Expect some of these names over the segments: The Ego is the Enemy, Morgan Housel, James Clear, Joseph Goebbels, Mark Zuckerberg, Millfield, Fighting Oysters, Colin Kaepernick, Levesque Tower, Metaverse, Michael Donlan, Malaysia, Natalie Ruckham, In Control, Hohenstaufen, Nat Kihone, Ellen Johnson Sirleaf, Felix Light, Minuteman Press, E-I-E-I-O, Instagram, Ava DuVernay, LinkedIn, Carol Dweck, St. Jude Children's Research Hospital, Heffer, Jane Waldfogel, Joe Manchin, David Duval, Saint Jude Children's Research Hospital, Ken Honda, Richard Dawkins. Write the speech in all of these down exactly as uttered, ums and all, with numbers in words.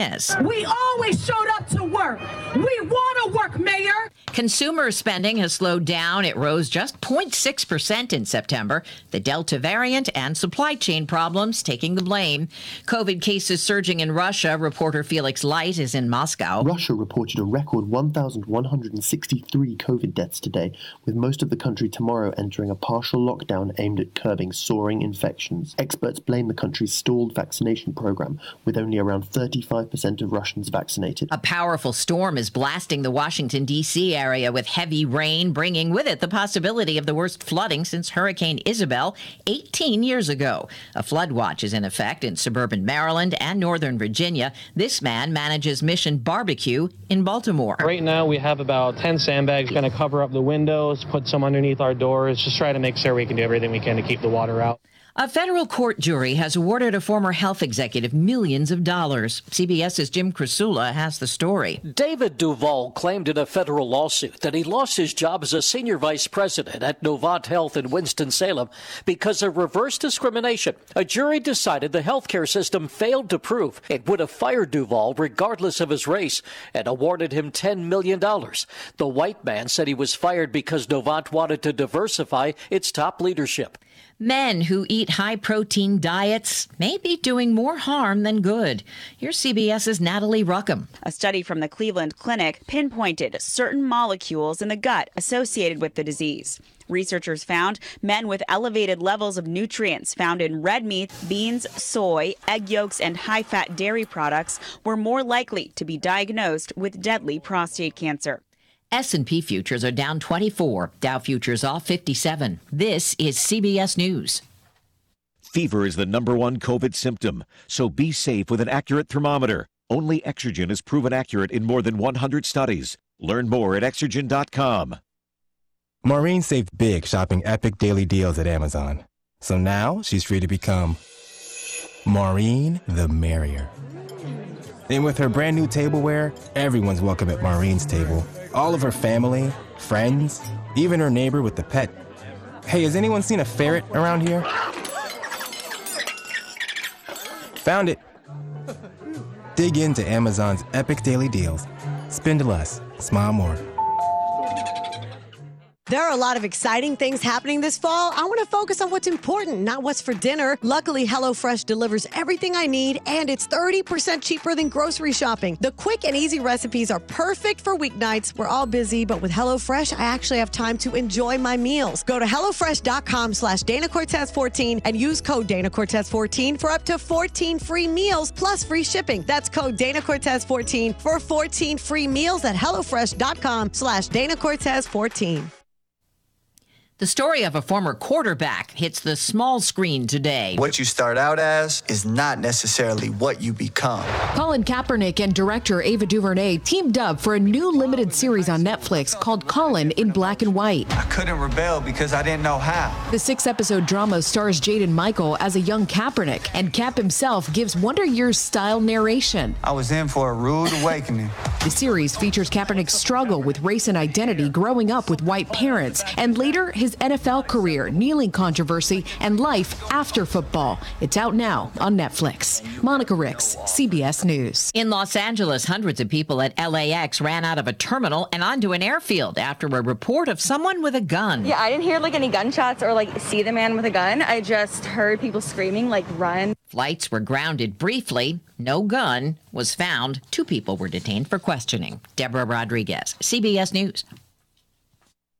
is. We always showed up to work. We want to work, Mayor. Consumer spending has slowed down. It rose just zero point six percent in September. The Delta variant and supply chain problems taking the blame. COVID cases surging in Russia. Reporter Felix Light is in Moscow. Russia reported a record one thousand one hundred sixty-three COVID deaths today, with most of the country tomorrow entering a partial lockdown aimed at curbing soaring infections. Experts blame the country's stalled vaccination program, with only around thirty-five percent of Russians vaccinated. A powerful storm is blasting the Washington, D C area with heavy rain, bringing with it the possibility of the worst flooding since Hurricane Isabel eighteen years ago. A flood watch is in effect in suburban Maryland and northern Virginia. This man manages Mission Barbecue in Baltimore. Right now we have about ten sandbags going to cover up the windows, put some underneath our doors, just try to make sure we can do everything we can to keep the water out. A federal court jury has awarded a former health executive millions of dollars. CBS's Jim Crisula has the story. David Duval claimed in a federal lawsuit that he lost his job as a senior vice president at Novant Health in Winston-Salem because of reverse discrimination. A jury decided the healthcare system failed to prove it would have fired Duval regardless of his race and awarded him ten million dollars. The white man said he was fired because Novant wanted to diversify its top leadership. Men who eat high-protein diets may be doing more harm than good. Here's CBS's Natalie Ruckham. A study from the Cleveland Clinic pinpointed certain molecules in the gut associated with the disease. Researchers found men with elevated levels of nutrients found in red meat, beans, soy, egg yolks, and high-fat dairy products were more likely to be diagnosed with deadly prostate cancer. S and P futures are down twenty-four, Dow futures off fifty-seven. This is C B S News. Fever is the number one COVID symptom, so be safe with an accurate thermometer. Only Exogen is proven accurate in more than one hundred studies. Learn more at Exogen dot com. Maureen saved big shopping epic daily deals at Amazon. So now she's free to become Maureen the Merrier. And with her brand new tableware, everyone's welcome at Maureen's table. All of her family, friends, even her neighbor with the pet. Hey, has anyone seen a ferret around here? Found it. Dig into Amazon's epic daily deals. Spend less, smile more. There are a lot of exciting things happening this fall. I want to focus on what's important, not what's for dinner. Luckily, HelloFresh delivers everything I need, and it's thirty percent cheaper than grocery shopping. The quick and easy recipes are perfect for weeknights. We're all busy, but with HelloFresh, I actually have time to enjoy my meals. Go to HelloFresh dot com slash Dana Cortez fourteen and use code Dana Cortez fourteen for up to fourteen free meals plus free shipping. That's code Dana Cortez fourteen for fourteen free meals at HelloFresh dot com slash Dana Cortez fourteen. The story of a former quarterback hits the small screen today. What you start out as is not necessarily what you become. Colin Kaepernick and director Ava DuVernay teamed up for a new limited series on Netflix called Colin in Black and White. I couldn't rebel because I didn't know how. The six-episode drama stars Jaden Michael as a young Kaepernick, and Cap himself gives Wonder Years style narration. I was in for a rude awakening. The series features Kaepernick's struggle with race and identity growing up with white parents, and later his N F L career, kneeling controversy, and life after football. It's out now on Netflix. Monica Ricks, C B S News. In Los Angeles, hundreds of people at L A X ran out of a terminal and onto an airfield after a report of someone with a gun. Yeah, I didn't hear like any gunshots or like see the man with a gun. I just heard people screaming like run. Flights were grounded briefly. No gun was found. Two people were detained for questioning. Deborah Rodriguez, C B S News.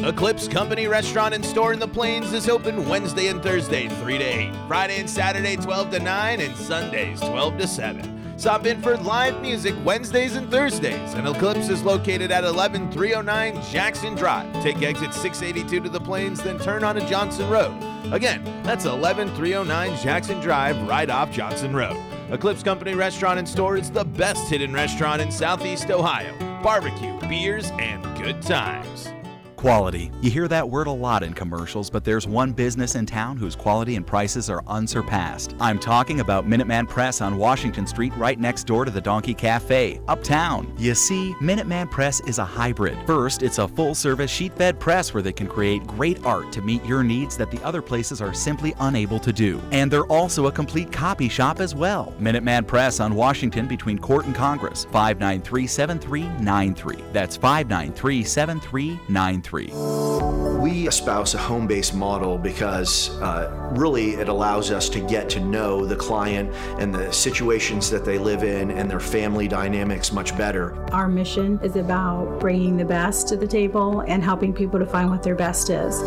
Eclipse Company Restaurant and Store in the Plains is open Wednesday and Thursday, three to eight, Friday and Saturday, twelve to nine, and Sundays, twelve to seven. Stop in for live music Wednesdays and Thursdays, and Eclipse is located at eleven three oh nine Jackson Drive. Take exit six eighty-two to the Plains, then turn onto Johnson Road. Again, that's eleven three oh nine Jackson Drive, right off Johnson Road. Eclipse Company Restaurant and Store is the best hidden restaurant in Southeast Ohio. Barbecue, beers, and good times. Quality. You hear that word a lot in commercials, but there's one business in town whose quality and prices are unsurpassed. I'm talking about Minuteman Press on Washington Street, right next door to the Donkey Cafe, uptown. You see, Minuteman Press is a hybrid. First, it's a full-service sheet-fed press where they can create great art to meet your needs that the other places are simply unable to do. And they're also a complete copy shop as well. Minuteman Press on Washington between Court and Congress, five nine three, seven three nine three. That's five nine three, seven three nine three. We espouse a home-based model because uh, really it allows us to get to know the client and the situations that they live in and their family dynamics much better. Our mission is about bringing the best to the table and helping people to find what their best is.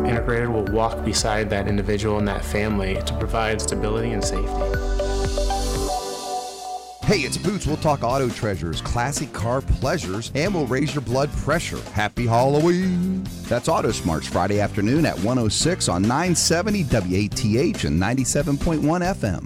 Integrated will walk beside that individual and that family to provide stability and safety. Hey, it's Boots. We'll talk auto treasures, classic car pleasures, and we'll raise your blood pressure. Happy Halloween. That's Auto Smarts Friday afternoon at one oh six on nine seventy W A T H and ninety-seven point one F M.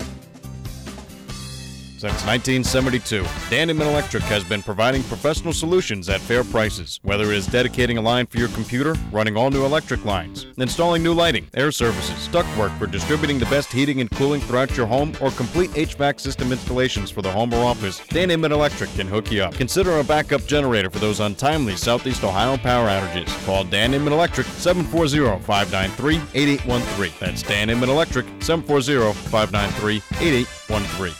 Since nineteen seventy-two, Dan Inman Electric has been providing professional solutions at fair prices. Whether it is dedicating a line for your computer, running all new electric lines, installing new lighting, air services, ductwork for distributing the best heating and cooling throughout your home, or complete H V A C system installations for the home or office, Dan Inman Electric can hook you up. Consider a backup generator for those untimely Southeast Ohio power outages. Call Dan Inman Electric, seven four zero, five nine three, eight eight one three. That's Dan Inman Electric, seven four zero, five nine three, eight eight one three.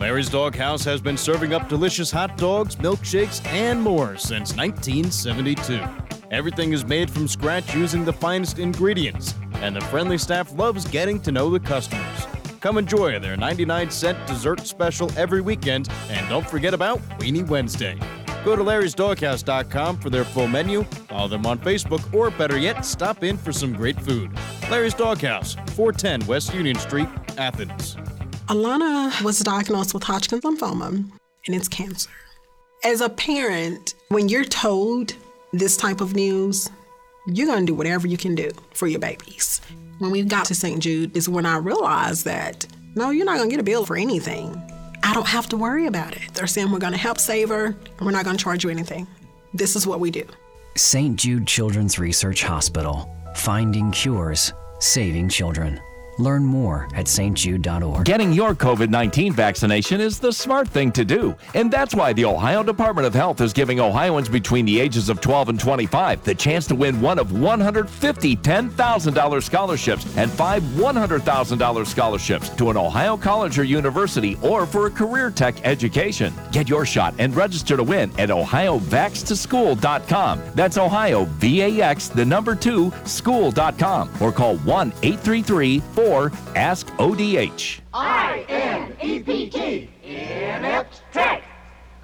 Larry's Doghouse has been serving up delicious hot dogs, milkshakes, and more since nineteen seventy-two. Everything is made from scratch using the finest ingredients, and the friendly staff loves getting to know the customers. Come enjoy their ninety-nine cent dessert special every weekend, and don't forget about Weenie Wednesday. Go to larrys doghouse dot com for their full menu, follow them on Facebook, or better yet, stop in for some great food. Larry's Doghouse, four ten West Union Street, Athens. Alana was diagnosed with Hodgkin's lymphoma, and it's cancer. As a parent, when you're told this type of news, you're going to do whatever you can do for your babies. When we got to Saint Jude is when I realized that, no, you're not going to get a bill for anything. I don't have to worry about it. They're saying we're going to help save her, and we're not going to charge you anything. This is what we do. Saint Jude Children's Research Hospital. Finding cures, saving children. Learn more at st jude dot org. Getting your COVID nineteen vaccination is the smart thing to do, and that's why the Ohio Department of Health is giving Ohioans between the ages of twelve and twenty-five the chance to win one of one hundred fifty ten thousand dollars scholarships and five one hundred thousand dollars scholarships to an Ohio college or university or for a career tech education. Get your shot and register to win at ohio vax to school dot com. That's Ohio, V A X, the number two, school dot com, or call one eight three three four or ask O D H. I N E P T, inept tech,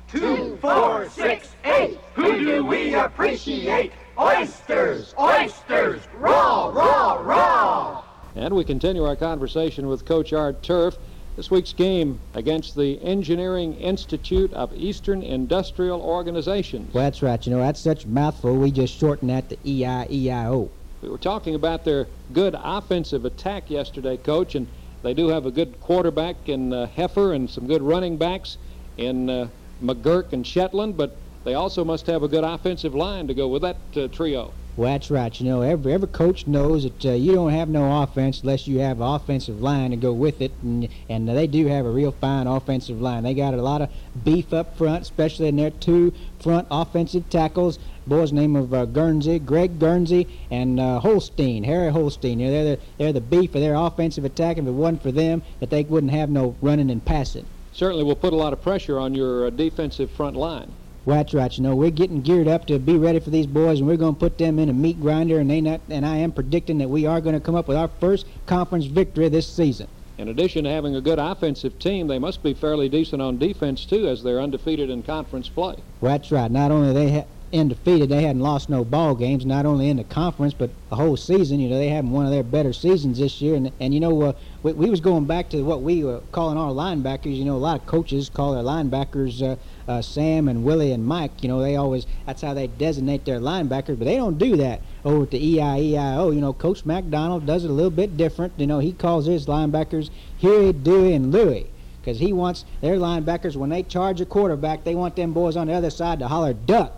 two four six eight. Who do we appreciate? Oysters, oysters, raw, raw, raw. And we continue our conversation with Coach Art Turf. This week's game against the Engineering Institute of Eastern Industrial Organization. Well, that's right. You know, that's such a mouthful. We just shorten that to E I E I O. We were talking about their good offensive attack yesterday, Coach, and they do have a good quarterback in uh, Heffer and some good running backs in uh, McGurk and Shetland, but they also must have a good offensive line to go with that uh, trio. Well, that's right. You know, every every coach knows that uh, you don't have no offense unless you have an offensive line to go with it, and and they do have a real fine offensive line. They got a lot of beef up front, especially in their two front offensive tackles. Boys name of uh, Guernsey, Greg Guernsey, and uh, Holstein, Harry Holstein. You know, they're the, they're the beef of their offensive attack. If it wasn't for them, that they wouldn't have no running and passing. Certainly will put a lot of pressure on your uh, defensive front line. Well, that's right. You know, we're getting geared up to be ready for these boys, and we're going to put them in a meat grinder, and they not, and I am predicting that we are going to come up with our first conference victory this season. In addition to having a good offensive team, they must be fairly decent on defense, too, as they're undefeated in conference play. Well, that's right. Not only are they ha- undefeated, they hadn't lost no ball games, not only in the conference, but the whole season. You know, they having one of their better seasons this year, and, and you know, uh, we, we was going back to what we were calling our linebackers. You know, a lot of coaches call their linebackers uh, Uh, Sam and Willie and Mike. You know, they always, that's how they designate their linebackers, but they don't do that over at the E I E I O. You know, Coach McDonald does it a little bit different. You know, he calls his linebackers Huey, Dewey, and Louie, because he wants their linebackers, when they charge a quarterback, they want them boys on the other side to holler, duck.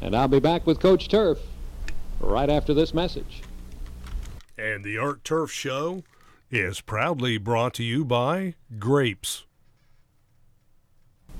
And I'll be back with Coach Turf right after this message. And the Art Turf Show is proudly brought to you by Grapes.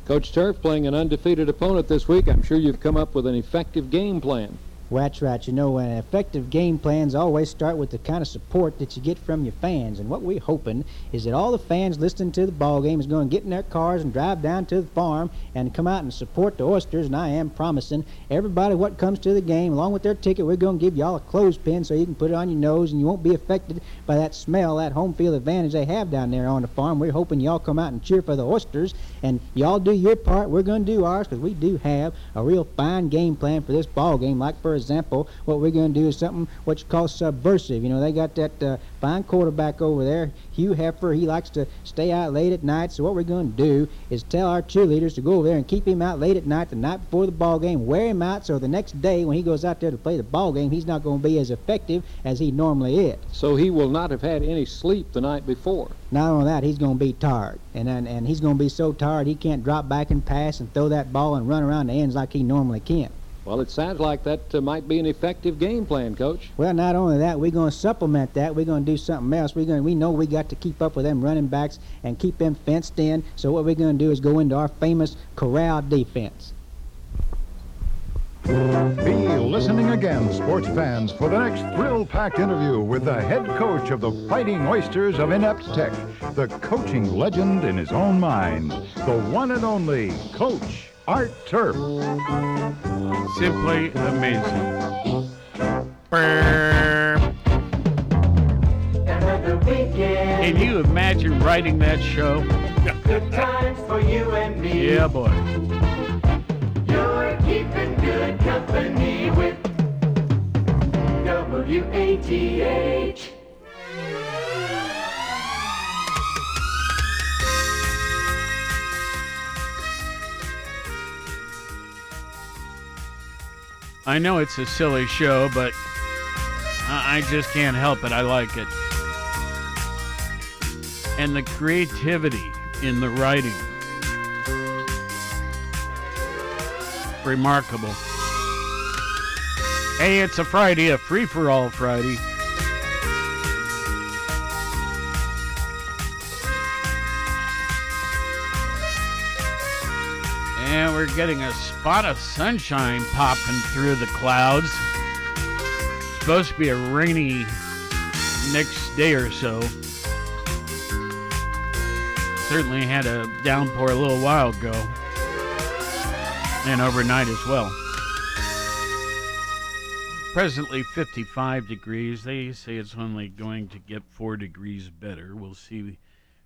Coach Turf, playing an undefeated opponent this week, I'm sure you've come up with an effective game plan. Well, that's right. You know, an effective game plans always start with the kind of support that you get from your fans. And what we're hoping is that all the fans listening to the ball game is going to get in their cars and drive down to the farm and come out and support the Oysters. And I am promising everybody what comes to the game, along with their ticket, we're going to give you all a clothespin so you can put it on your nose and you won't be affected by that smell, that home field advantage they have down there on the farm. We're hoping y'all come out and cheer for the Oysters. And y'all do your part. We're going to do ours, because we do have a real fine game plan for this ball game. Like, for example, what we're going to do is something what you call subversive. You know, they got that uh, fine quarterback over there, Hugh Heffer. He likes to stay out late at night, so what we're going to do is tell our cheerleaders to go over there and keep him out late at night the night before the ball game, wear him out, so the next day when he goes out there to play the ball game, he's not going to be as effective as he normally is. So he will not have had any sleep the night before. Not only that, he's going to be tired, and, and and he's going to be so tired he can't drop back and pass and throw that ball and run around the ends like he normally can. Well, it sounds like that uh, might be an effective game plan, Coach. Well, not only that, we're going to supplement that. We're going to do something else. We're going. We know we got to keep up with them running backs and keep them fenced in. So what we're going to do is go into our famous corral defense. Be listening again, sports fans, for the next thrill-packed interview with the head coach of the Fighting Oysters of Inept Tech, the coaching legend in his own mind, the one and only Coach Art Turf. Simply amazing. Can you imagine writing that show? Good times for you and me. Yeah, boy. You're keeping good company with W A T H. I know it's a silly show, but I just can't help it. I like it. And the creativity in the writing. Remarkable. Hey, it's a Friday, a free-for-all Friday. And we're getting a spot of sunshine popping through the clouds. It's supposed to be a rainy next day or so. Certainly had a downpour a little while ago. And overnight as well. Presently fifty-five degrees. They say it's only going to get four degrees better. We'll see,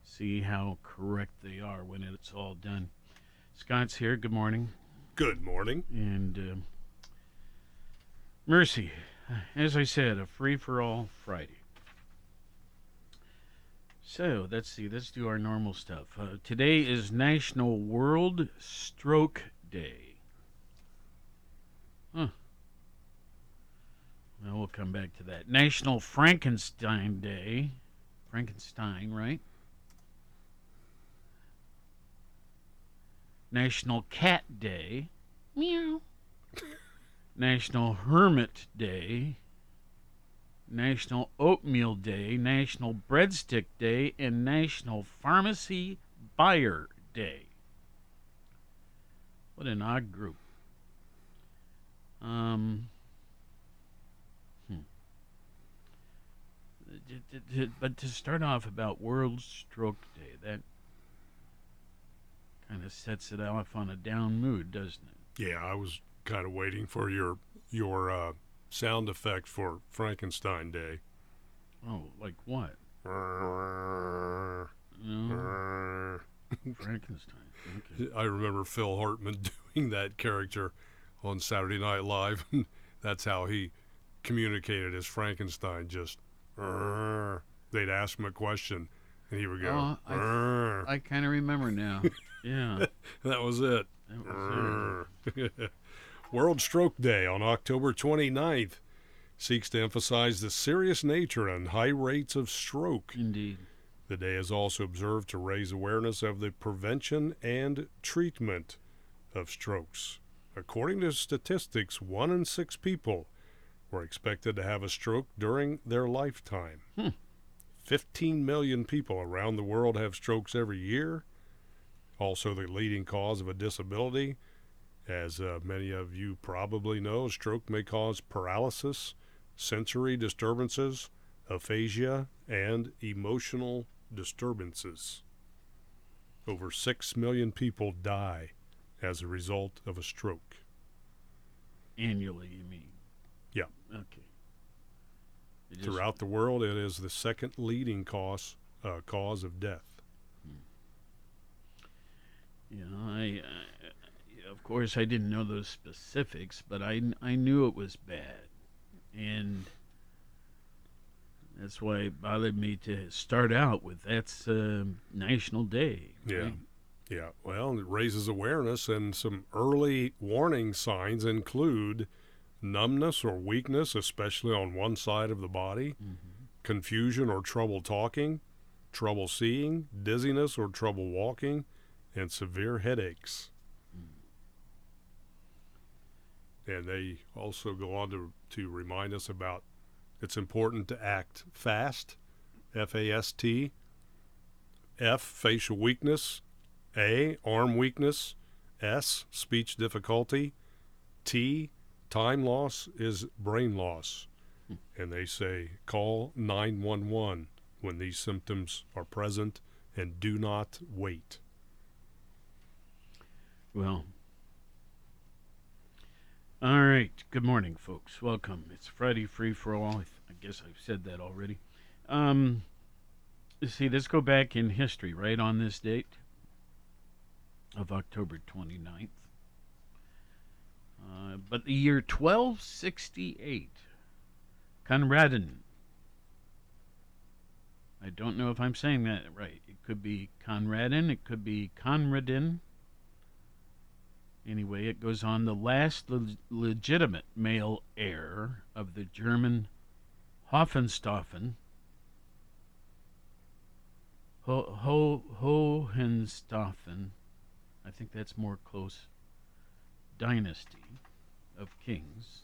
see how correct they are when it's all done. Scott's here. Good morning. Good morning. And uh, Mercy, as I said, a free-for-all Friday. So let's see. Let's do our normal stuff. Uh, today is National World Stroke Day. Huh. Well, we'll come back to that. National Frankenstein Day. Frankenstein, right? National Cat Day. Meow. National Hermit Day, National Oatmeal Day, National Breadstick Day, and National Pharmacy Buyer Day. What an odd group. Um, hmm. But to start off about World Stroke Day, that kind of sets it off on a down mood, doesn't it? Yeah, I was kind of waiting for your your uh, sound effect for Frankenstein Day. Oh, like what? No. Frankenstein. Okay. I remember Phil Hartman doing that character on Saturday Night Live. That's how he communicated as Frankenstein. Just Rrr. They'd ask him a question, and he would go. Oh, I, I kind of remember now. Yeah, that was it. That was it. World Stroke Day on October twenty-ninth seeks to emphasize the serious nature and high rates of stroke. Indeed. The day is also observed to raise awareness of the prevention and treatment of strokes. According to statistics, one in six people were expected to have a stroke during their lifetime. Hmm. fifteen million people around the world have strokes every year. Also the leading cause of a disability. As uh, many of you probably know, stroke may cause paralysis, sensory disturbances, aphasia, and emotional disturbances. Over six million people die as a result of a stroke. Annually, you mean? Yeah. Okay. Just... Throughout the world, it is the second leading cause, uh, cause of death. Hmm. Yeah, I, I, of course, I didn't know those specifics, but I, I knew it was bad. And... that's why it bothered me to start out with that's uh, National Day. Right? Yeah. Yeah. Well, it raises awareness, and some early warning signs include numbness or weakness, especially on one side of the body, mm-hmm. confusion or trouble talking, trouble seeing, dizziness or trouble walking, and severe headaches. Mm. And they also go on to, to remind us about it's important to act fast, F A S T, F, facial weakness, A, arm weakness, S, speech difficulty, T, time loss is brain loss. Hmm. And they say call nine one one when these symptoms are present and do not wait. Well, all right. Good morning, folks. Welcome. It's Friday Free For All. I guess I've said that already. Um, see, let's go back in history, right, on this date of October twenty-ninth. Uh, but the year twelve sixty-eight, Conradin. I don't know if I'm saying that right. It could be Conradin. It could be Conradin. Anyway, it goes on, the last le- legitimate male heir of the German Hohenstaufen, Ho- Ho- Hohenstaufen, I think that's more close, dynasty of kings,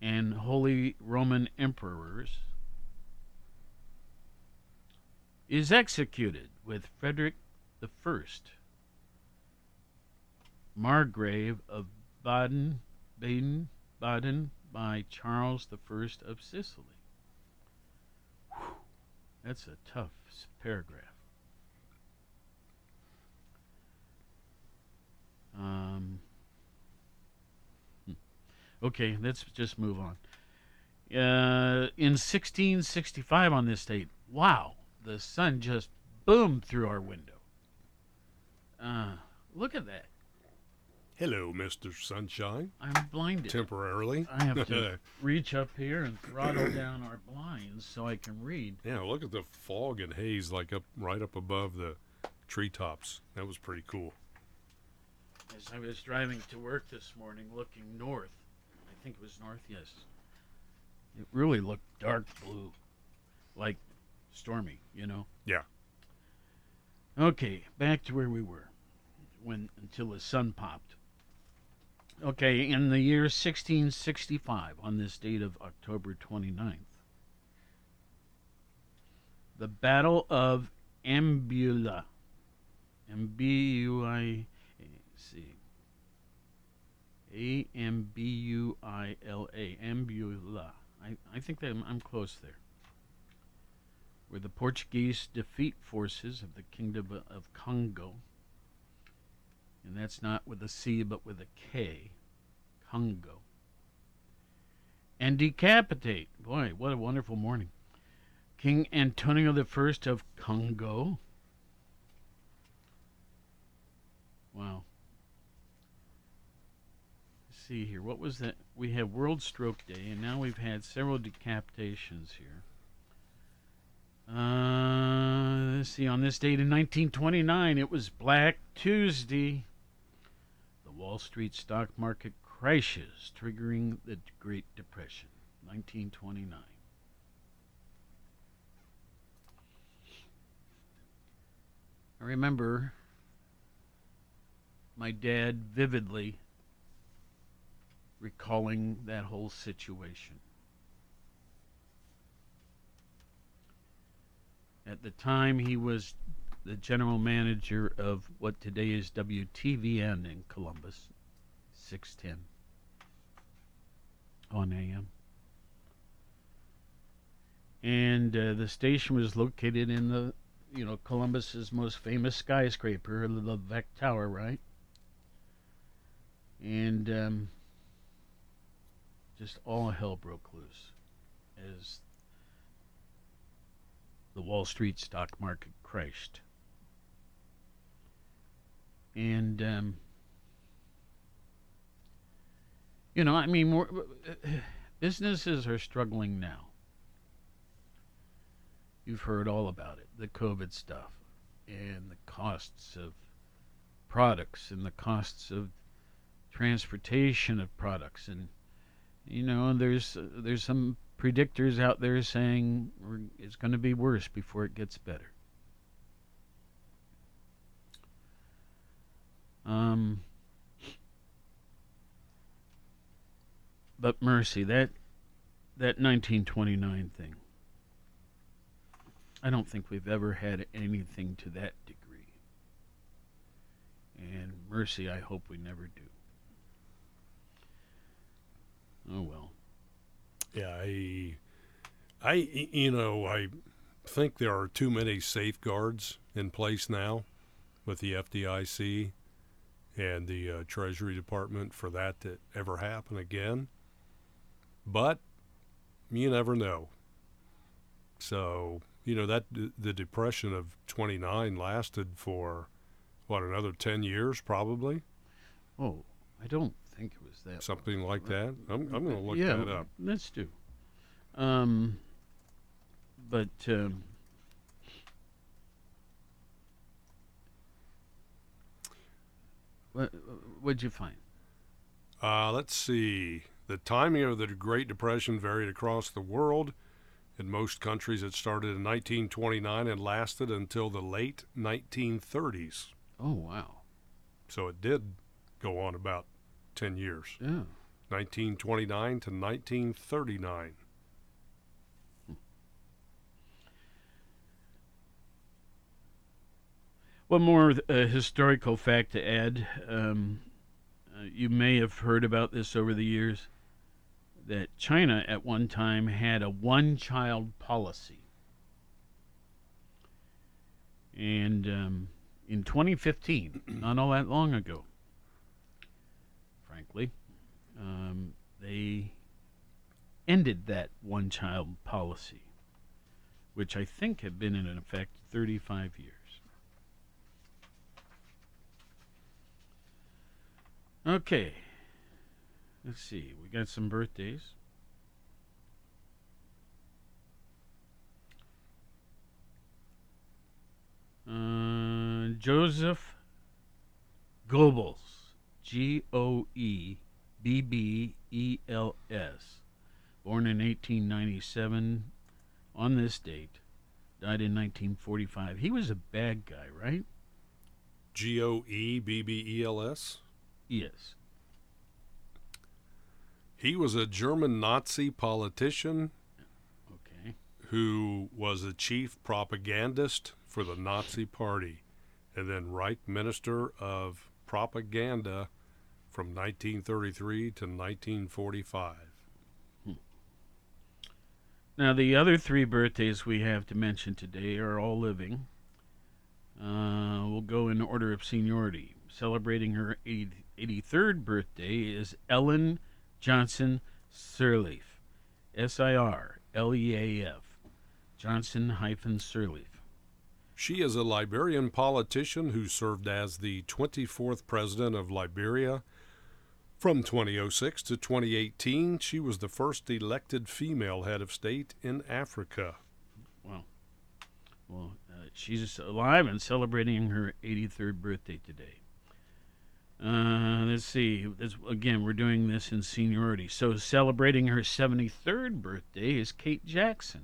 and Holy Roman emperors, is executed with Frederick the First, Margrave of Baden, Baden, Baden, by Charles the First of Sicily. Whew. That's a tough paragraph. Um. Okay, let's just move on. Uh, in sixteen sixty-five, on this date, wow, the sun just boomed through our window. Uh, look at that. Hello, Mister Sunshine. I'm blinded. Temporarily. I have to reach up here and throttle down our blinds so I can read. Yeah, look at the fog and haze like up right up above the treetops. That was pretty cool. As I was driving to work this morning looking north, I think it was north, yes, it really looked dark blue, like stormy, you know? Yeah. Okay, back to where we were when until the sun popped. Okay, in the year sixteen sixty-five, on this date of October twenty-ninth, the Battle of Ambula, M B U I C, A M B U I L A, Ambula. I, I think that I'm, I'm close there. Where the Portuguese defeat forces of the Kingdom of Congo, and that's not with a C but with a K, Congo, and decapitate, boy, what a wonderful morning, King Antonio the First of Congo. Wow. Let's see here, what was that? We have World Stroke Day, and now we've had several decapitations here. Uh, let's see, on this date in nineteen twenty-nine, it was Black Tuesday. The Wall Street stock market crashes, triggering the Great Depression, nineteen twenty-nine. I remember my dad vividly recalling that whole situation. At the time, he was the general manager of what today is W T V N in Columbus, six ten on A M. And uh, the station was located in the, you know, Columbus's most famous skyscraper, the Levesque Tower, right? And um, just all hell broke loose as the Wall Street stock market crashed. And, um, you know, I mean, more, uh, businesses are struggling now. You've heard all about it, the COVID stuff and the costs of products and the costs of transportation of products. And, you know, there's, uh, there's some predictors out there saying it's going to be worse before it gets better. Um, but mercy, that that nineteen twenty-nine thing. I don't think we've ever had anything to that degree. And mercy, I hope we never do. Oh well. Yeah, I, I, you know, I think there are too many safeguards in place now with the F D I C and the uh, Treasury Department for that to ever happen again. But you never know. So, you know, that the Depression of twenty-nine lasted for, what, another ten years probably? Oh, I don't. I think it was that something one. like that. I'm I'm gonna look yeah, that up. Let's do. Um, but um, what what'd you find? Uh, let's see. The timing of the Great Depression varied across the world. In most countries, it started in nineteen twenty-nine and lasted until the late nineteen thirties. Oh wow! So it did go on about ten years. Yeah. nineteen twenty-nine to nineteen thirty-nine. One more uh, historical fact to add. Um, uh, you may have heard about this over the years, that China at one time had a one-child policy. And um, in twenty fifteen, not all that long ago, frankly, um, they ended that one-child policy, which I think had been in effect thirty-five years. Okay, let's see. We got some birthdays. Uh, Joseph Goebbels. G O E B B E L S, born in eighteen ninety-seven, on this date, died in nineteen forty-five. He was a bad guy, right? G O E B B E L S? Yes. He was a German Nazi politician. Okay. Who was a chief propagandist for the Nazi Party, and then Reich Minister of Propaganda from nineteen thirty-three to nineteen forty-five. Hmm. Now, the other three birthdays we have to mention today are all living. Uh, we'll go in order of seniority. Celebrating her eighty, eighty-third birthday is Ellen Johnson Sirleaf, S I R L E A F, Johnson-Sirleaf. She is a Liberian politician who served as the twenty-fourth president of Liberia. From twenty oh six to twenty eighteen, she was the first elected female head of state in Africa. Wow. Well, uh, she's alive and celebrating her eighty-third birthday today. Uh, let's see. This, again, we're doing this in seniority. So celebrating her seventy-third birthday is Kate Jackson.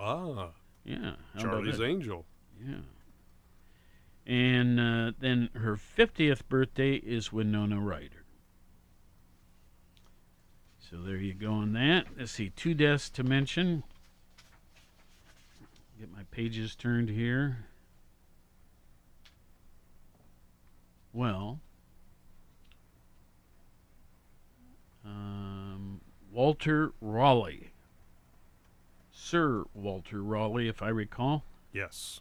Ah. Yeah. Charlie's Angel. Yeah. And uh, then her fiftieth birthday is Winona Ryder. So there you go on that. Let's see, two deaths to mention. Get my pages turned here. Well, um, Walter Raleigh. Sir Walter Raleigh, if I recall. Yes.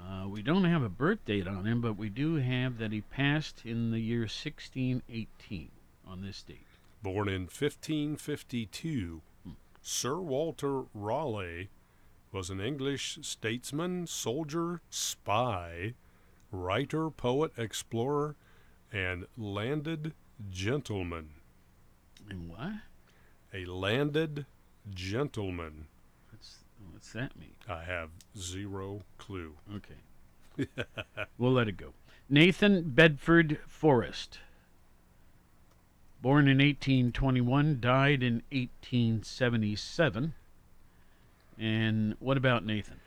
Uh, we don't have a birth date on him, but we do have that he passed in the year sixteen eighteen on this date. Born in fifteen fifty-two, hmm. Sir Walter Raleigh was an English statesman, soldier, spy, writer, poet, explorer, and landed gentleman. And what? A landed gentleman. What's that mean? I have zero clue. Okay. We'll let it go. Nathan Bedford Forrest. Born in eighteen twenty-one, died in eighteen seventy-seven. And what about Nathan?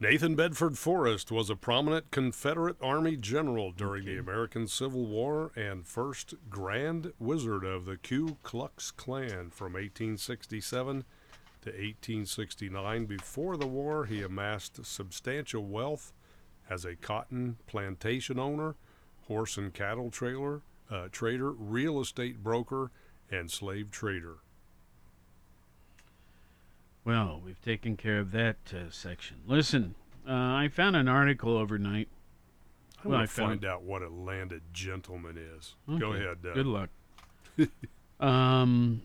Nathan Bedford Forrest was a prominent Confederate Army general during okay. the American Civil War and first Grand Wizard of the Ku Klux Klan from eighteen sixty-seven to eighteen sixty-nine. Before the war, he amassed substantial wealth as a cotton plantation owner, horse and cattle trailer, uh, trader, real estate broker, and slave trader. Well, we've taken care of that uh, section. Listen, uh, I found an article overnight. I well, want to I find out what a landed gentleman is. Okay. Go ahead. Uh, Good luck. um...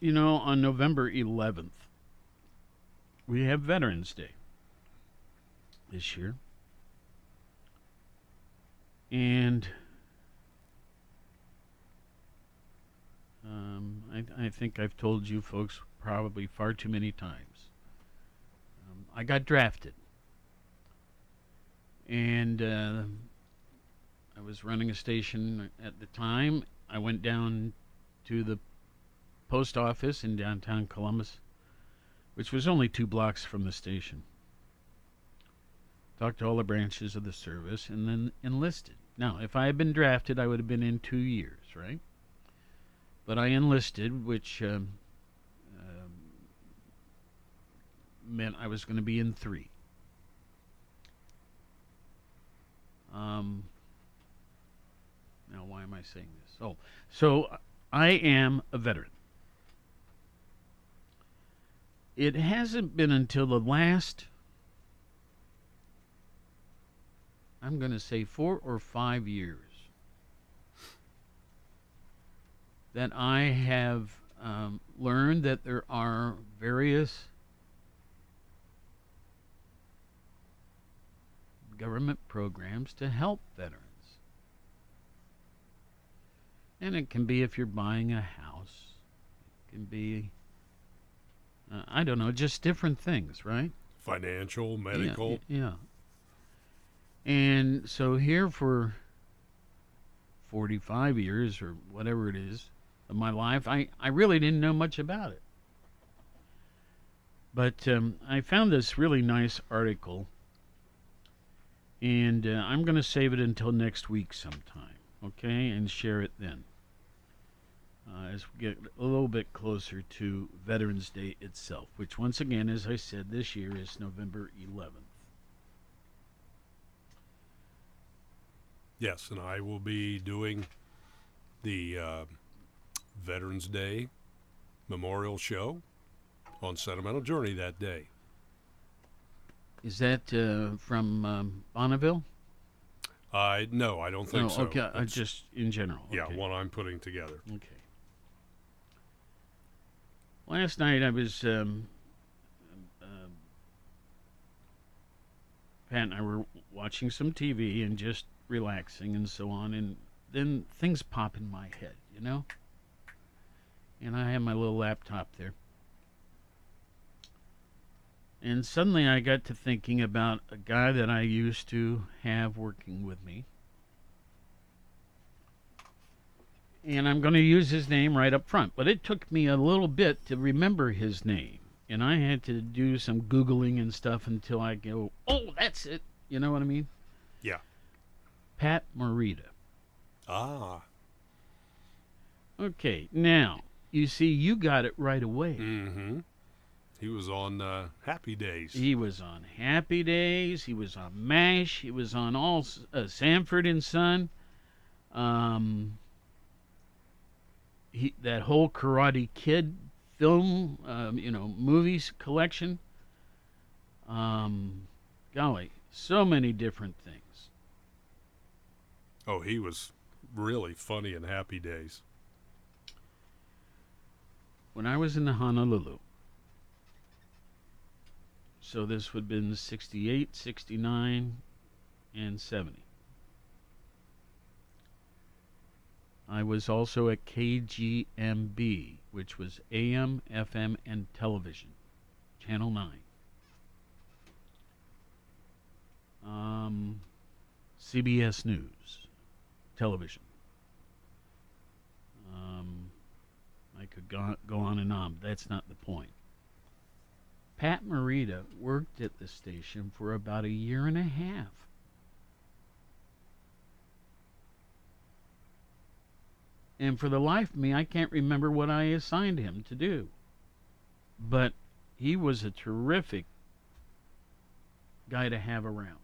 You know, on November eleventh, we have Veterans Day this year. And um, I, I think I've told you folks probably far too many times. Um, I got drafted. And uh, I was running a station at the time. I went down to the post office in downtown Columbus, which was only two blocks from the station. Talked to all the branches of the service and then enlisted. Now, if I had been drafted, I would have been in two years, right? But I enlisted, which um, um, meant I was going to be in three. Um, now, why am I saying this? Oh, so I am a veteran. It hasn't been until the last, I'm going to say four or five years, that I have um, learned that there are various government programs to help veterans. And it can be if you're buying a house. It can be Uh, I don't know, just different things, right? Financial, medical. Yeah, yeah. And so here for forty-five years or whatever it is of my life, I, I really didn't know much about it. But um, I found this really nice article, and uh, I'm going to save it until next week sometime, okay, and share it then. uh, as we get a little bit closer to Veterans Day itself, which once again, as I said, this year is November eleventh. Yes, and I will be doing the uh, Veterans Day Memorial Show on Sentimental Journey that day. Is that uh, from um, Bonneville? Uh, no, I don't think no, so. Okay, it's, just in general. Yeah, okay. One I'm putting together. Okay. Last night I was, um, uh, Pat and I were watching some T V and just relaxing and so on, and then things pop in my head, you know? And I had my little laptop there. And suddenly I got to thinking about a guy that I used to have working with me. And I'm going to use his name right up front. But it took me a little bit to remember his name. And I had to do some Googling and stuff until I go, oh, that's it. You know what I mean? Yeah. Pat Morita. Ah. Okay. Now, you see, you got it right away. Mm-hmm. He was on uh, Happy Days. He was on Happy Days. He was on MASH. He was on all uh, Sanford and Son. Um, he, that whole Karate Kid film, um, you know, movies collection. Um, golly, so many different things. Oh, he was really funny in Happy Days. When I was in Honolulu. So this would have been sixty-eight, sixty-nine, and seventy. I was also at K G M B, which was A M, F M, and television, Channel nine. Um, C B S News, television. Um, I could go, go on and on, but that's not the point. Pat Morita worked at the station for about a year and a half. And for the life of me, I can't remember what I assigned him to do. But he was a terrific guy to have around.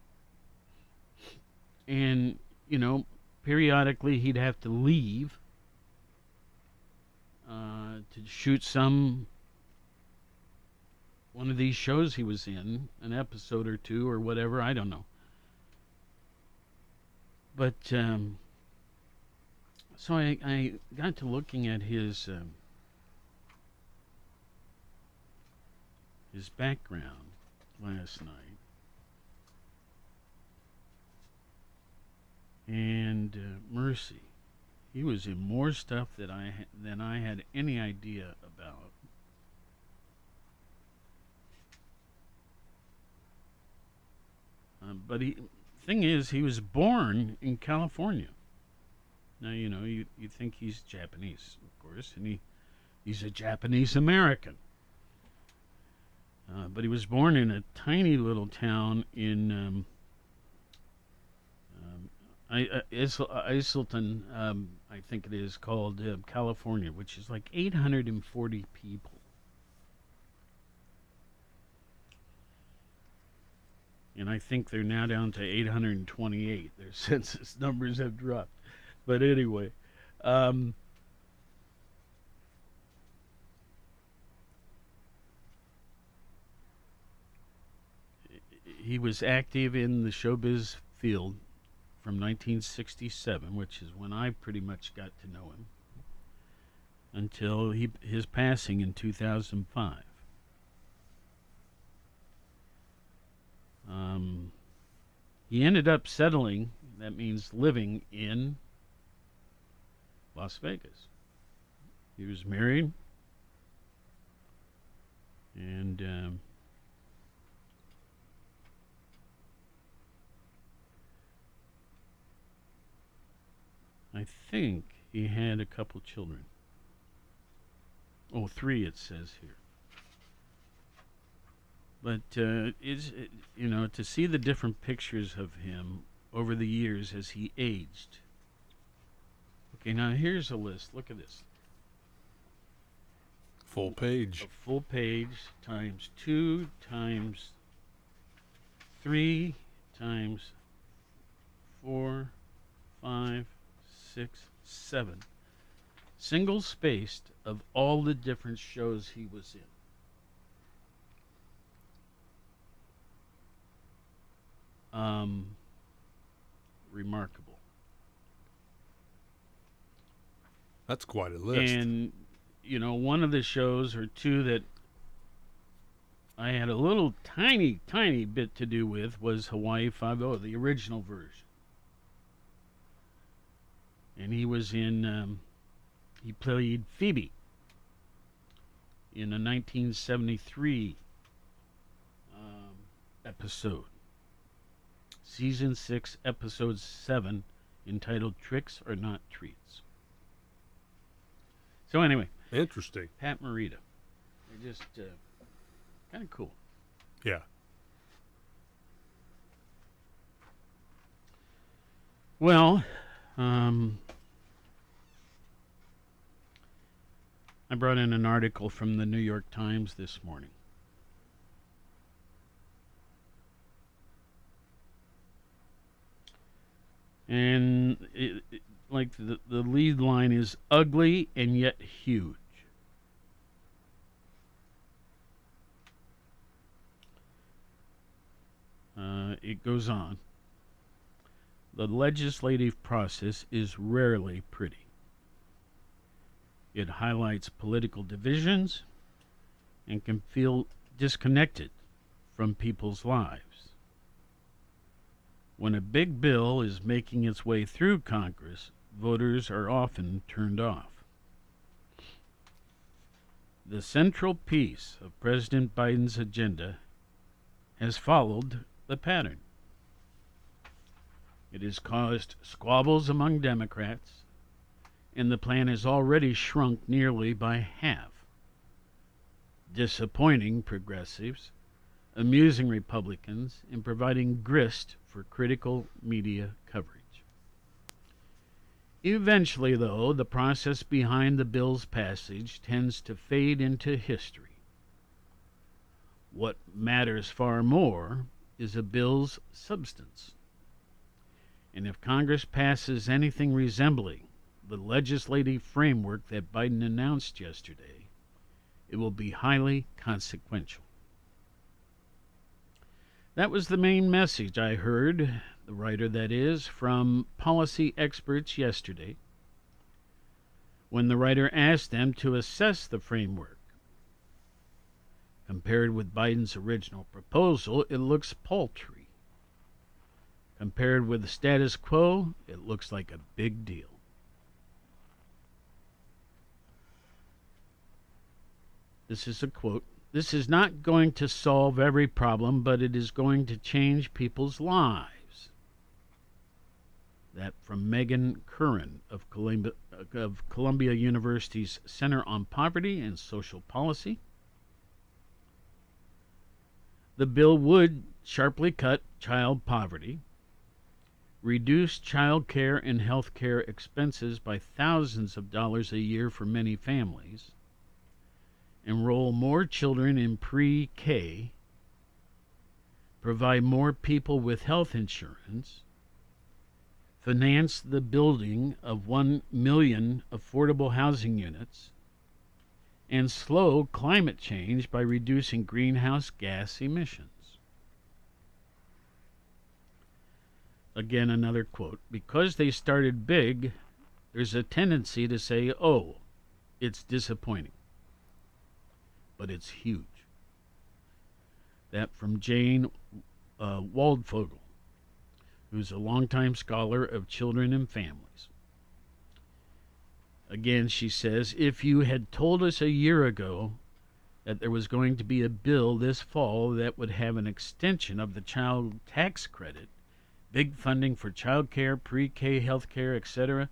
And, you know, periodically he'd have to leave uh, to shoot some... one of these shows he was in, an episode or two or whatever, I don't know. But, um, so I, I got to looking at his, um, his background last night. And, uh, mercy, he was in more stuff that I, than I had any idea about. Um, but the thing is, he was born in California. Now, you know, you, you think he's Japanese, of course, and he, he's a Japanese-American. Uh, but he was born in a tiny little town in um, um, I, uh, Isl- Isleton, um, I think it is, called uh, California, which is like eight hundred forty people. And I think they're now down to eight hundred twenty-eight. Their census numbers have dropped. But anyway. Um, he was active in the showbiz field from nineteen sixty-seven, which is when I pretty much got to know him, until he, his passing in two thousand five. Um, he ended up settling, that means living, in Las Vegas. He was married, and um, I think he had a couple children. Oh, three it says here. But, uh, it's, it, you know, to see the different pictures of him over the years as he aged. Okay, now here's a list. Look at this. Full page. A full page times two times three times four, five, six, seven. Single spaced of all the different shows he was in. Um, remarkable. That's quite a list. And, you know, one of the shows or two that I had a little tiny, tiny bit to do with was Hawaii Five-O, the original version. And he was in, um, he played Phoebe in a nineteen seventy-three um, episode. Season six, episode seven, entitled Tricks Are Not Treats. So anyway. Interesting. Pat Morita. They're just uh, kind of cool. Yeah. Well, um, I brought in an article from the New York Times this morning. And it, it, like the, the lead line is ugly and yet huge. Uh, it goes on. The legislative process is rarely pretty. It highlights political divisions and can feel disconnected from people's lives. When a big bill is making its way through Congress, voters are often turned off. The central piece of President Biden's agenda has followed the pattern. It has caused squabbles among Democrats, and the plan has already shrunk nearly by half, disappointing progressives, amusing Republicans, and providing grist for critical media coverage. Eventually, though, the process behind the bill's passage tends to fade into history. What matters far more is a bill's substance. And if Congress passes anything resembling the legislative framework that Biden announced yesterday, it will be highly consequential. That was the main message I heard, the writer that is, from policy experts yesterday, when the writer asked them to assess the framework. Compared with Biden's original proposal, it looks paltry. Compared with the status quo, it looks like a big deal. This is a quote. This is not going to solve every problem, but it is going to change people's lives. That from Megan Curran of Columbia, of Columbia University's Center on Poverty and Social Policy. The bill would sharply cut child poverty, reduce child care and health care expenses by thousands of dollars a year for many families, enroll more children in pre-K, provide more people with health insurance, finance the building of one million affordable housing units, and slow climate change by reducing greenhouse gas emissions. Again, another quote. Because they started big, there's a tendency to say, oh, it's disappointing. But it's huge. That from Jane uh, Waldfogel, who's a longtime scholar of children and families. Again, she says, if you had told us a year ago that there was going to be a bill this fall that would have an extension of the child tax credit, big funding for child care, pre-K health care, et cetera,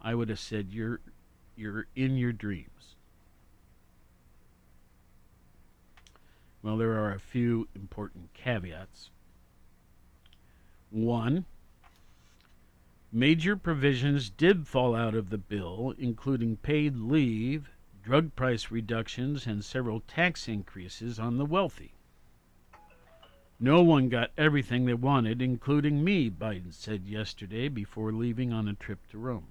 I would have said you're, you're in your dreams. Well, there are a few important caveats. One, major provisions did fall out of the bill, including paid leave, drug price reductions, and several tax increases on the wealthy. No one got everything they wanted, including me, Biden said yesterday before leaving on a trip to Rome.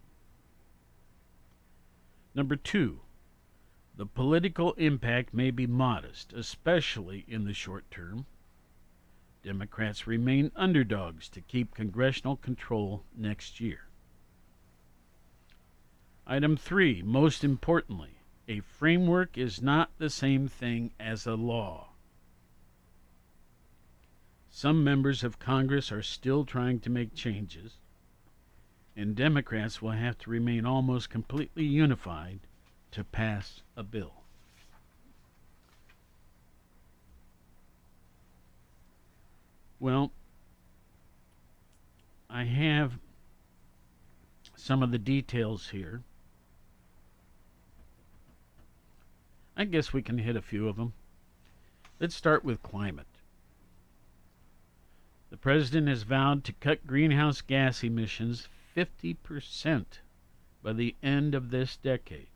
Number two, the political impact may be modest, especially in the short term. Democrats remain underdogs to keep congressional control next year. Item three, most importantly, a framework is not the same thing as a law. Some members of Congress are still trying to make changes, and Democrats will have to remain almost completely unified to pass a bill. Well, I have some of the details here. I guess we can hit a few of them. Let's start with climate. The president has vowed to cut greenhouse gas emissions fifty percent by the end of this decade.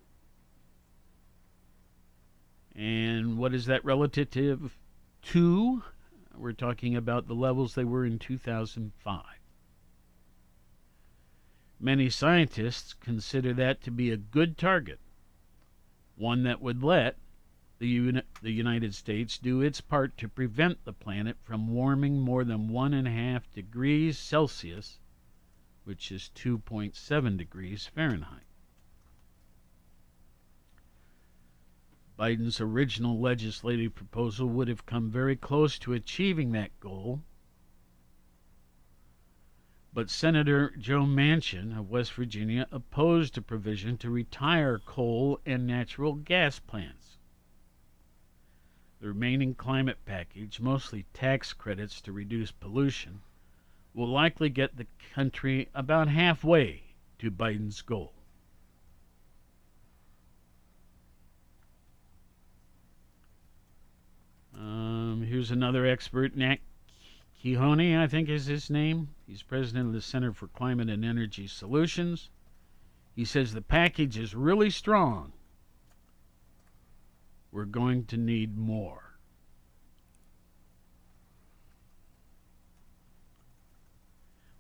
And what is that relative to? We're talking about the levels they were in two thousand five. Many scientists consider that to be a good target, one that would let the, Uni the United States do its part to prevent the planet from warming more than one and a half degrees Celsius, which is two point seven degrees Fahrenheit. Biden's original legislative proposal would have come very close to achieving that goal, but Senator Joe Manchin of West Virginia opposed a provision to retire coal and natural gas plants. The remaining climate package, mostly tax credits to reduce pollution, will likely get the country about halfway to Biden's goal. Um, here's another expert, Nat Kihone, I think is his name. He's president of the Center for Climate and Energy Solutions. He says the package is really strong. We're going to need more.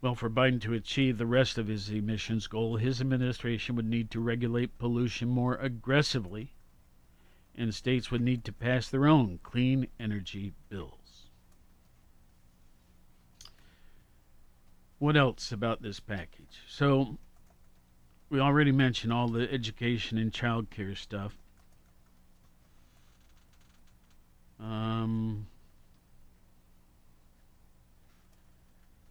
Well, for Biden to achieve the rest of his emissions goal, his administration would need to regulate pollution more aggressively, and states would need to pass their own clean energy bills. What else about this package? So, we already mentioned all the education and child care stuff. Um,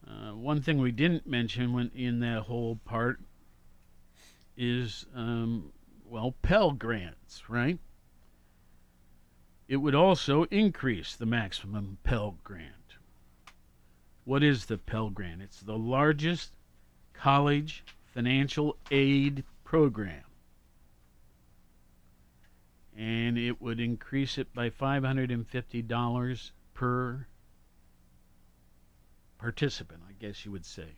uh, one thing we didn't mention when in that whole part is, um, well, Pell Grants, right? It would also increase the maximum Pell Grant. What is the Pell Grant? It's the largest college financial aid program. And it would increase it by five hundred fifty dollars per participant, I guess you would say.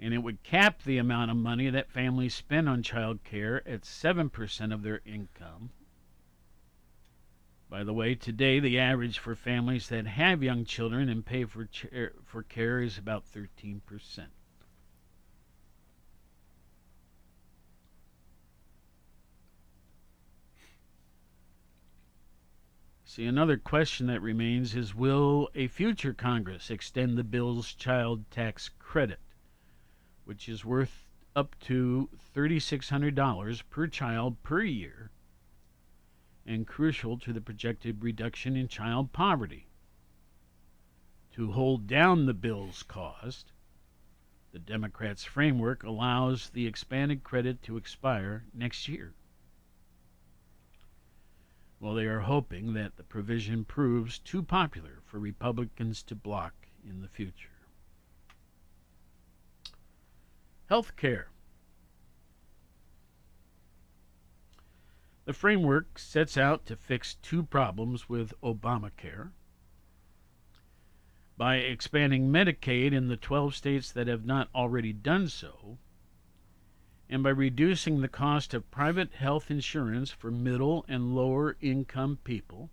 And it would cap the amount of money that families spend on child care at seven percent of their income. By the way, today the average for families that have young children and pay for chair, for care is about thirteen percent. See, another question that remains is, will a future Congress extend the bill's child tax credit, which is worth up to three thousand six hundred dollars per child per year, and crucial to the projected reduction in child poverty? To hold down the bill's cost, the Democrats' framework allows the expanded credit to expire next year. Well, they are hoping that the provision proves too popular for Republicans to block in the future. Health care. The framework sets out to fix two problems with Obamacare. By expanding Medicaid in the twelve states that have not already done so, and by reducing the cost of private health insurance for middle and lower income people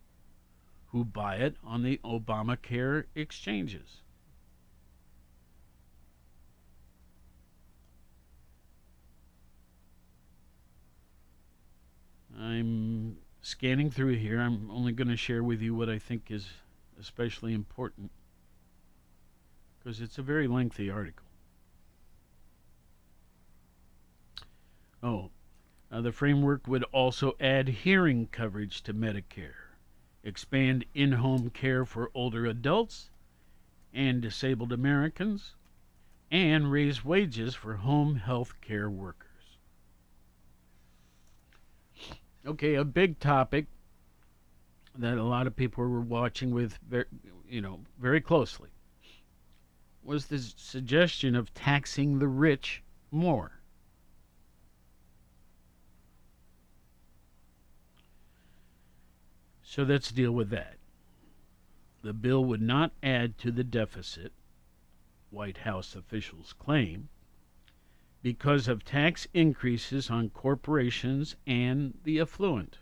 who buy it on the Obamacare exchanges. I'm scanning through here. I'm only going to share with you what I think is especially important, because it's a very lengthy article. Oh, uh, the framework would also add hearing coverage to Medicare, expand in-home care for older adults and disabled Americans, and raise wages for home health care workers. Okay, a big topic that a lot of people were watching with, very, you know, very closely was the suggestion of taxing the rich more. So let's deal with that. The bill would not add to the deficit, White House officials claim, because of tax increases on corporations and the affluent,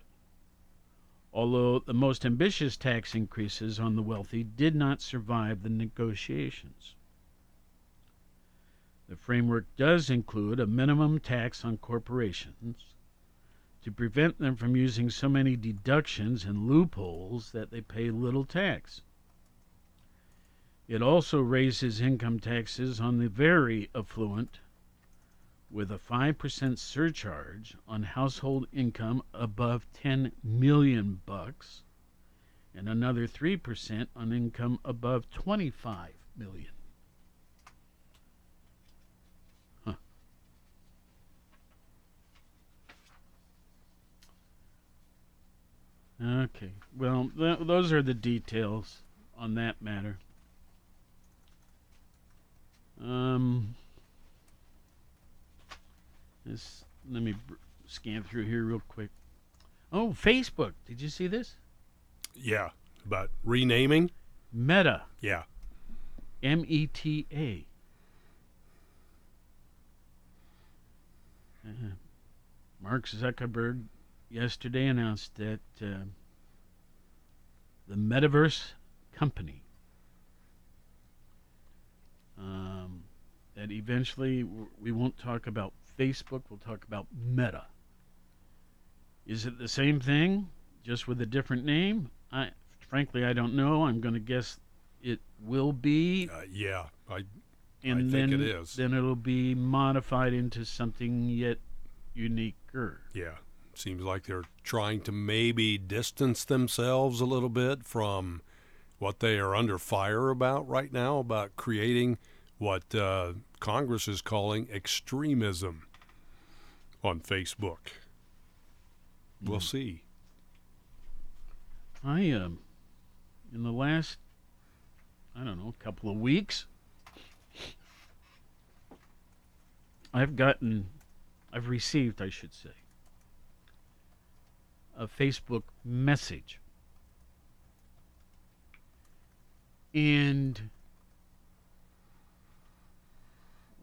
although the most ambitious tax increases on the wealthy did not survive the negotiations. The framework does include a minimum tax on corporations to prevent them from using so many deductions and loopholes that they pay little tax. It also raises income taxes on the very affluent, with a five percent surcharge on household income above ten million bucks and another three percent on income above twenty-five million. Huh. Okay. Well, th those are the details on that matter. Um This, let me br scan through here real quick. Oh, Facebook. Did you see this? Yeah, about renaming. Meta. Yeah. M E T A. Uh, Mark Zuckerberg yesterday announced that uh, the Metaverse Company, um, that eventually w we won't talk about Facebook, we'll talk about Meta. Is it the same thing, just with a different name? I frankly, I don't know. I'm going to guess it will be. Uh, yeah, I, and I think then, it is. Then it'll be modified into something yet uniquer. Yeah, seems like they're trying to maybe distance themselves a little bit from what they are under fire about right now, about creating what uh, Congress is calling extremism on Facebook. We'll mm. see. I, um, in the last, I don't know, couple of weeks, I've gotten, I've received, I should say, a Facebook message. And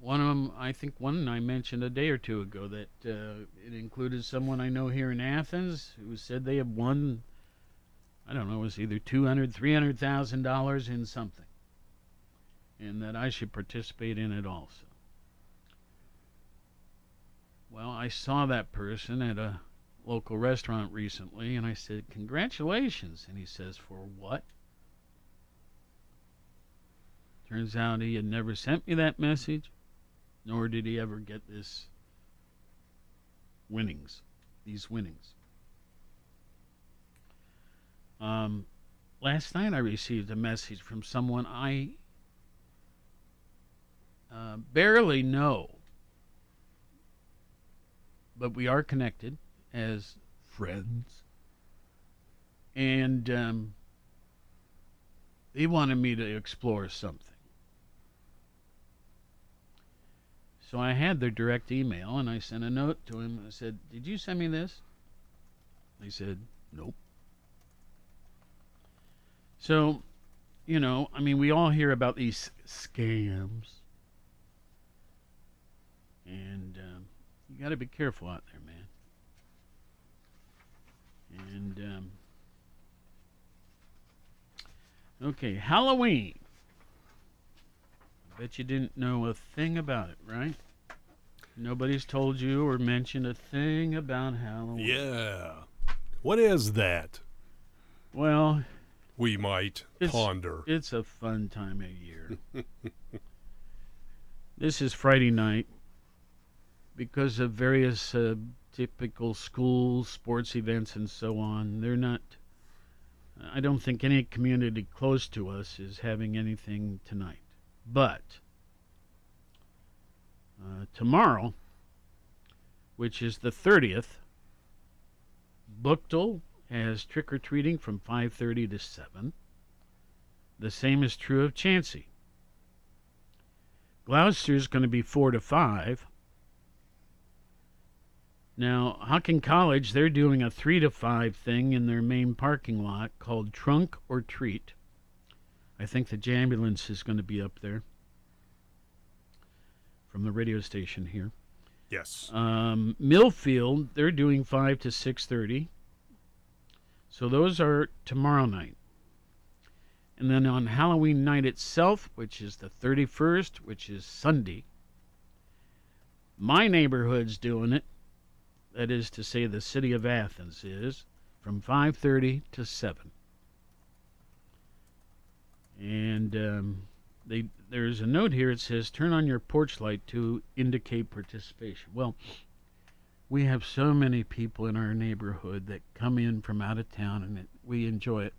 one of them, I think one I mentioned a day or two ago, that uh, it included someone I know here in Athens who said they had won, I don't know, it was either two hundred thousand dollars, three hundred thousand dollars in something, and that I should participate in it also. Well, I saw that person at a local restaurant recently, and I said, "Congratulations." And he says, "For what?" Turns out he had never sent me that message, nor did he ever get this winnings, these winnings. Um, last night I received a message from someone I uh, barely know, but we are connected as friends, and um, they wanted me to explore something. So I had their direct email, and I sent a note to him. I said, "Did you send me this?" He said, "Nope." So, you know, I mean, we all hear about these scams. And um, you got to be careful out there, man. And, um, okay, Halloween. I bet you didn't know a thing about it, right? Nobody's told you or mentioned a thing about Halloween. Yeah. What is that? Well, we might it's, ponder. It's a fun time of year. This is Friday night. Because of various uh, typical school sports events and so on, they're not, I don't think any community close to us is having anything tonight. But uh, tomorrow, which is the thirtieth, Buchtel has trick-or-treating from five thirty to seven. The same is true of Chansey. Gloucester's going to be four to five. Now, Hocking College, they're doing a three to five thing in their main parking lot called Trunk or Treat. I think the Jambulance is going to be up there from the radio station here. Yes. Um, Millfield, they're doing five to six thirty. So those are tomorrow night. And then on Halloween night itself, which is the thirty-first, which is Sunday, my neighborhood's doing it. That is to say, the city of Athens is from five thirty to seven. And um, they, there's a note here. It says, turn on your porch light to indicate participation. Well, we have so many people in our neighborhood that come in from out of town, and it, we enjoy it.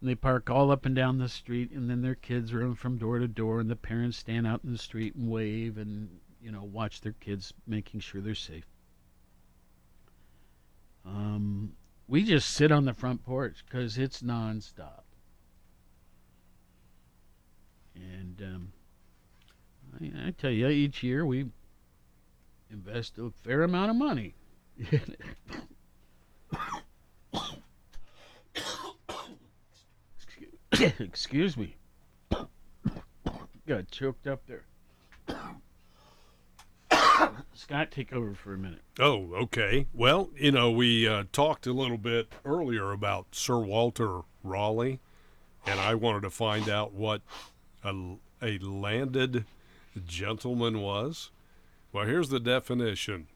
And they park all up and down the street, and then their kids run from door to door, and the parents stand out in the street and wave and, you know, watch their kids, making sure they're safe. Um, we just sit on the front porch because it's nonstop. And um, I, I tell you, each year we invest a fair amount of money. Excuse me. Got choked up there. Scott, take over for a minute. Oh, okay. Well, you know, we uh, talked a little bit earlier about Sir Walter Raleigh, and I wanted to find out what a, a landed gentleman was. Well, here's the definition.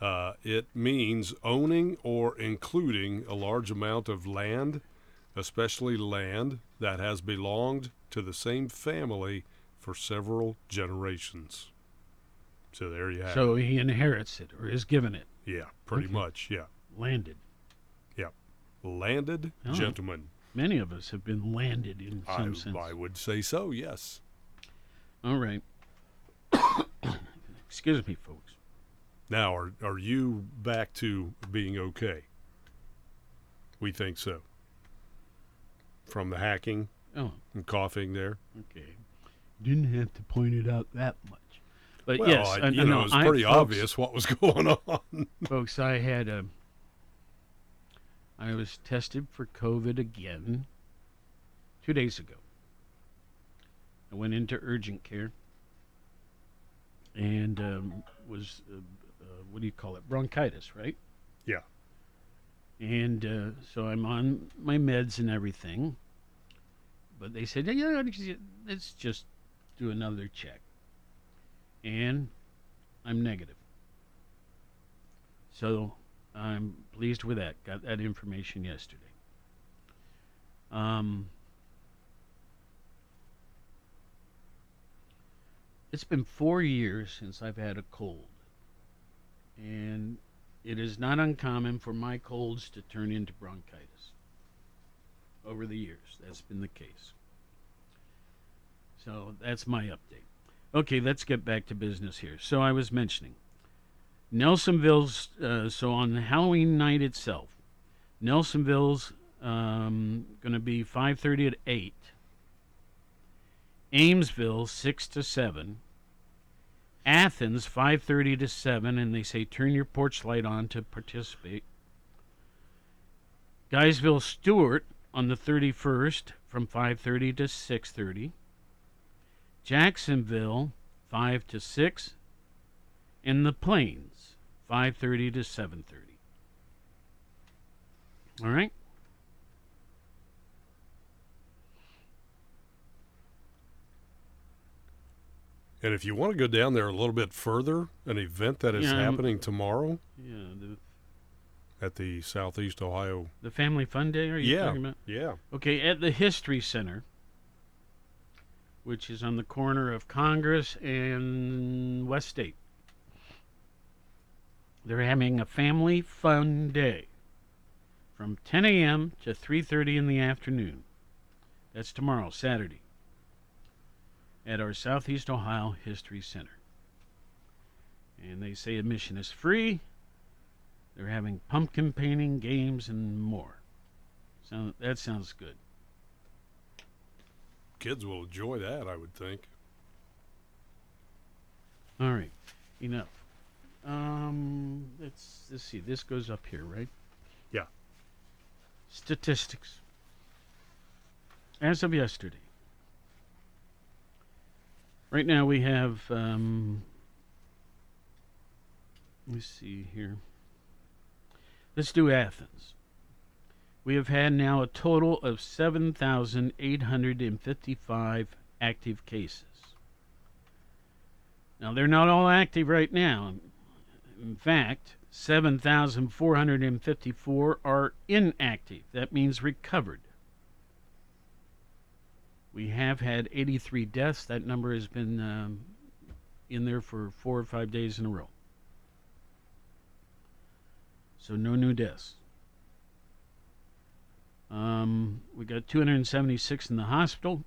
Uh, it means owning or including a large amount of land, especially land that has belonged to the same family for several generations. So there you have so it. So he inherits it, or is given it. Yeah, pretty okay. much, yeah. Landed. Yeah. Landed oh, gentleman. Many of us have been landed in some I, sense. I would say so, yes. All right. Excuse me, folks. Now, are, are you back to being okay? We think so. From the hacking oh. and coughing there. Okay. Didn't have to point it out that much. But well, yes, I, you I, know, it was I, pretty folks, obvious what was going on. Folks, I had a, I was tested for COVID again two days ago. I went into urgent care and um, was, uh, uh, what do you call it, bronchitis, right? Yeah. And uh, so I'm on my meds and everything. But they said, yeah, let's just do another check. And I'm negative. So I'm pleased with that. Got that information yesterday. Um, it's been four years since I've had a cold. And it is not uncommon for my colds to turn into bronchitis. Over the years, that's been the case. So that's my update. Okay, let's get back to business here. So I was mentioning Nelsonville's, uh, so on Halloween night itself, Nelsonville's um, going to be five thirty at eight, Amesville six to seven, Athens five thirty to seven, and they say turn your porch light on to participate. Guysville Stewart on the thirty-first from five thirty to six thirty. Jacksonville, five to six, in the Plains, five thirty to seven thirty. All right? And if you want to go down there a little bit further, an event that is yeah, happening tomorrow yeah, the, at the Southeast Ohio. The Family Fun Day, are you yeah, talking about? Yeah. Okay, at the History Center, which is on the corner of Congress and West State. They're having a Family Fun Day from ten a.m. to three thirty in the afternoon. That's tomorrow, Saturday, at our Southeast Ohio History Center. And they say admission is free. They're having pumpkin painting, games, and more. So that sounds good. Kids will enjoy that, I would think. All right, enough. Um, let's, let's see. This goes up here, right? Yeah. Statistics. As of yesterday, right now we have, um, let me see here. Let's do Athens. We have had now a total of seven thousand eight hundred fifty-five active cases. Now, they're not all active right now. In fact, seven thousand four hundred fifty-four are inactive. That means recovered. We have had eighty-three deaths. That number has been um, in there for four or five days in a row. So no new deaths. Um, we got two hundred seventy-six in the hospital.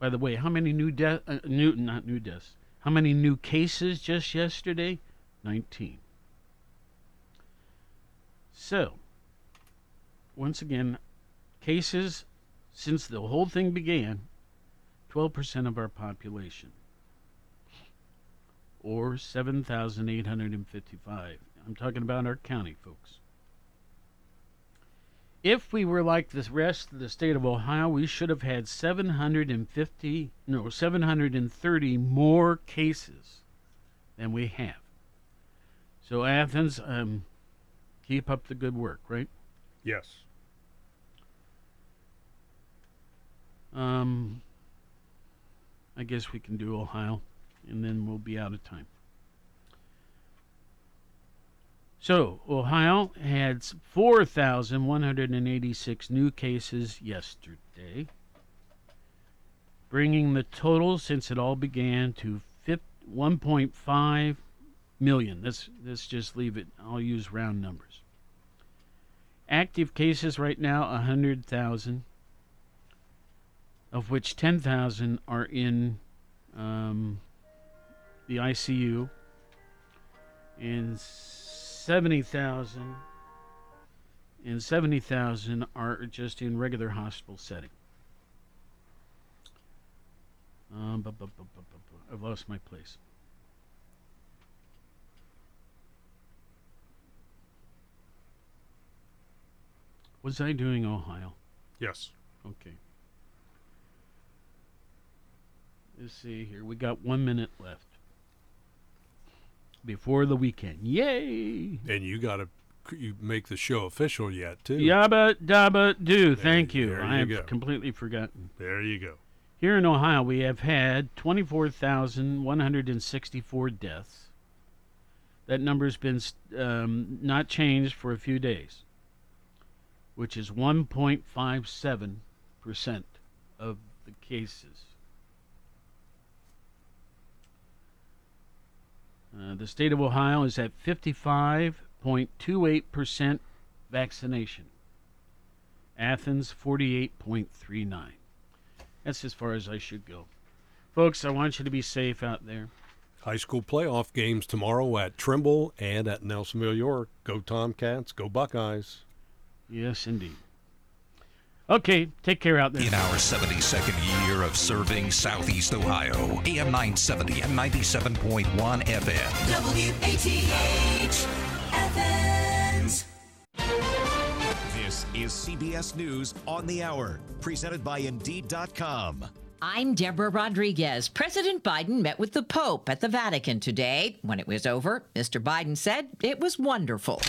By the way, how many new deaths? Uh, new, not new deaths. How many new cases just yesterday? nineteen. So, once again, cases. Since the whole thing began, twelve percent of our population, or seven thousand eight hundred fifty-five. I'm talking about our county, folks. If we were like the rest of the state of Ohio, we should have had seven hundred fifty, no, seven hundred thirty more cases than we have. So Athens, um, keep up the good work, right? Yes. Um, I guess we can do Ohio, and then we'll be out of time. So, Ohio had four thousand one hundred eighty-six new cases yesterday, bringing the total since it all began to one point five million. Let's, let's just leave it. I'll use round numbers. Active cases right now, one hundred thousand. Of which ten thousand are in um, the I C U, and seventy thousand and seventy thousand are just in regular hospital setting. Um, bu- bu- bu- bu- bu- bu- I've lost my place. Was I doing Ohio? Yes. Okay. Let's see here. We got one minute left before the weekend. Yay! And you got to you make the show official yet, too. Yabba dabba do. Thank you. you. I have completely forgotten. There you go. Here in Ohio, we have had twenty-four thousand one hundred sixty-four deaths. That number's been um, not changed for a few days, which is one point five seven percent of the cases. Uh, the state of Ohio is at fifty-five point two eight percent vaccination. Athens, forty-eight point three nine. That's as far as I should go. Folks, I want you to be safe out there. High school playoff games tomorrow at Trimble and at Nelsonville, York. Go Tomcats, go Buckeyes. Yes, indeed. Okay, take care out there. In our seventy-second year of serving Southeast Ohio, A M nine seventy and ninety-seven point one F M. W A T H Athens. This is C B S News on the Hour, presented by Indeed dot com. I'm Deborah Rodriguez. President Biden met with the Pope at the Vatican today. When it was over, Mister Biden said it was wonderful.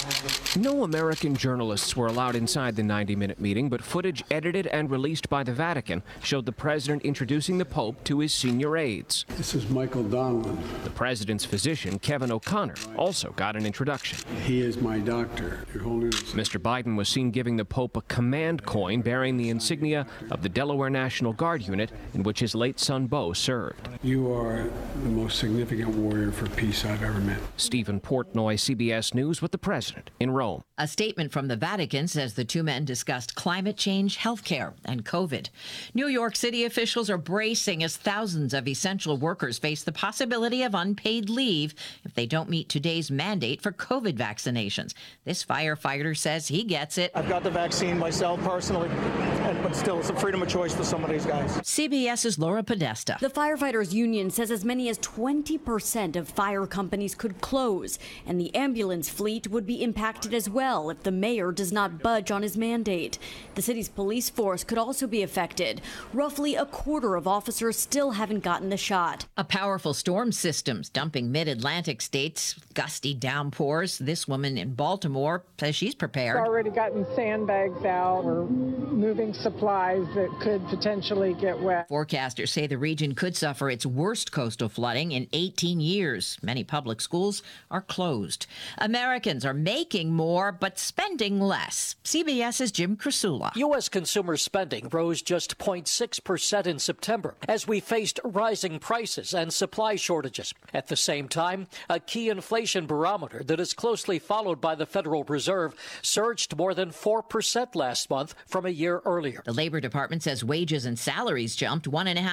No American journalists were allowed inside the ninety minute meeting, but footage edited and released by the Vatican showed the president introducing the Pope to his senior aides. This is Michael Donlan. The president's physician, Kevin O'Connor, also got an introduction. He is my doctor. Your Holiness. Mister Biden was seen giving the Pope a command coin bearing the insignia of the Delaware National Guard unit in which his late son, Beau, served. You are the most significant warrior for peace I've ever met. Stephen Portnoy, C B S News, with the president in Rome. A statement from the Vatican says the two men discussed climate change, health care, and COVID. New York City officials are bracing as thousands of essential workers face the possibility of unpaid leave if they don't meet today's mandate for COVID vaccinations. This firefighter says he gets it. I've got the vaccine myself personally, but still, it's a freedom of choice for some of these guys. CBS's Laura Podesta. The firefighters union says as many as twenty percent of fire companies could close, and the ambulance fleet would be impacted as well if the mayor does not budge on his mandate. The city's police force could also be affected. Roughly a quarter of officers still haven't gotten the shot. A powerful storm system's dumping mid-Atlantic states, gusty downpours. This woman in Baltimore says she's prepared. We've already gotten sandbags out. We're moving supplies that could potentially get wet. Forecasters say the region could suffer its worst coastal flooding in eighteen years. Many public schools are closed. Americans are making more but spending less. CBS's Jim Krasula. U S consumer spending rose just zero point six percent in September as we faced rising prices and supply shortages. At the same time, a key inflation barometer that is closely followed by the Federal Reserve surged more than four percent last month from a year earlier. The Labor Department says wages and salaries jumped one point five percent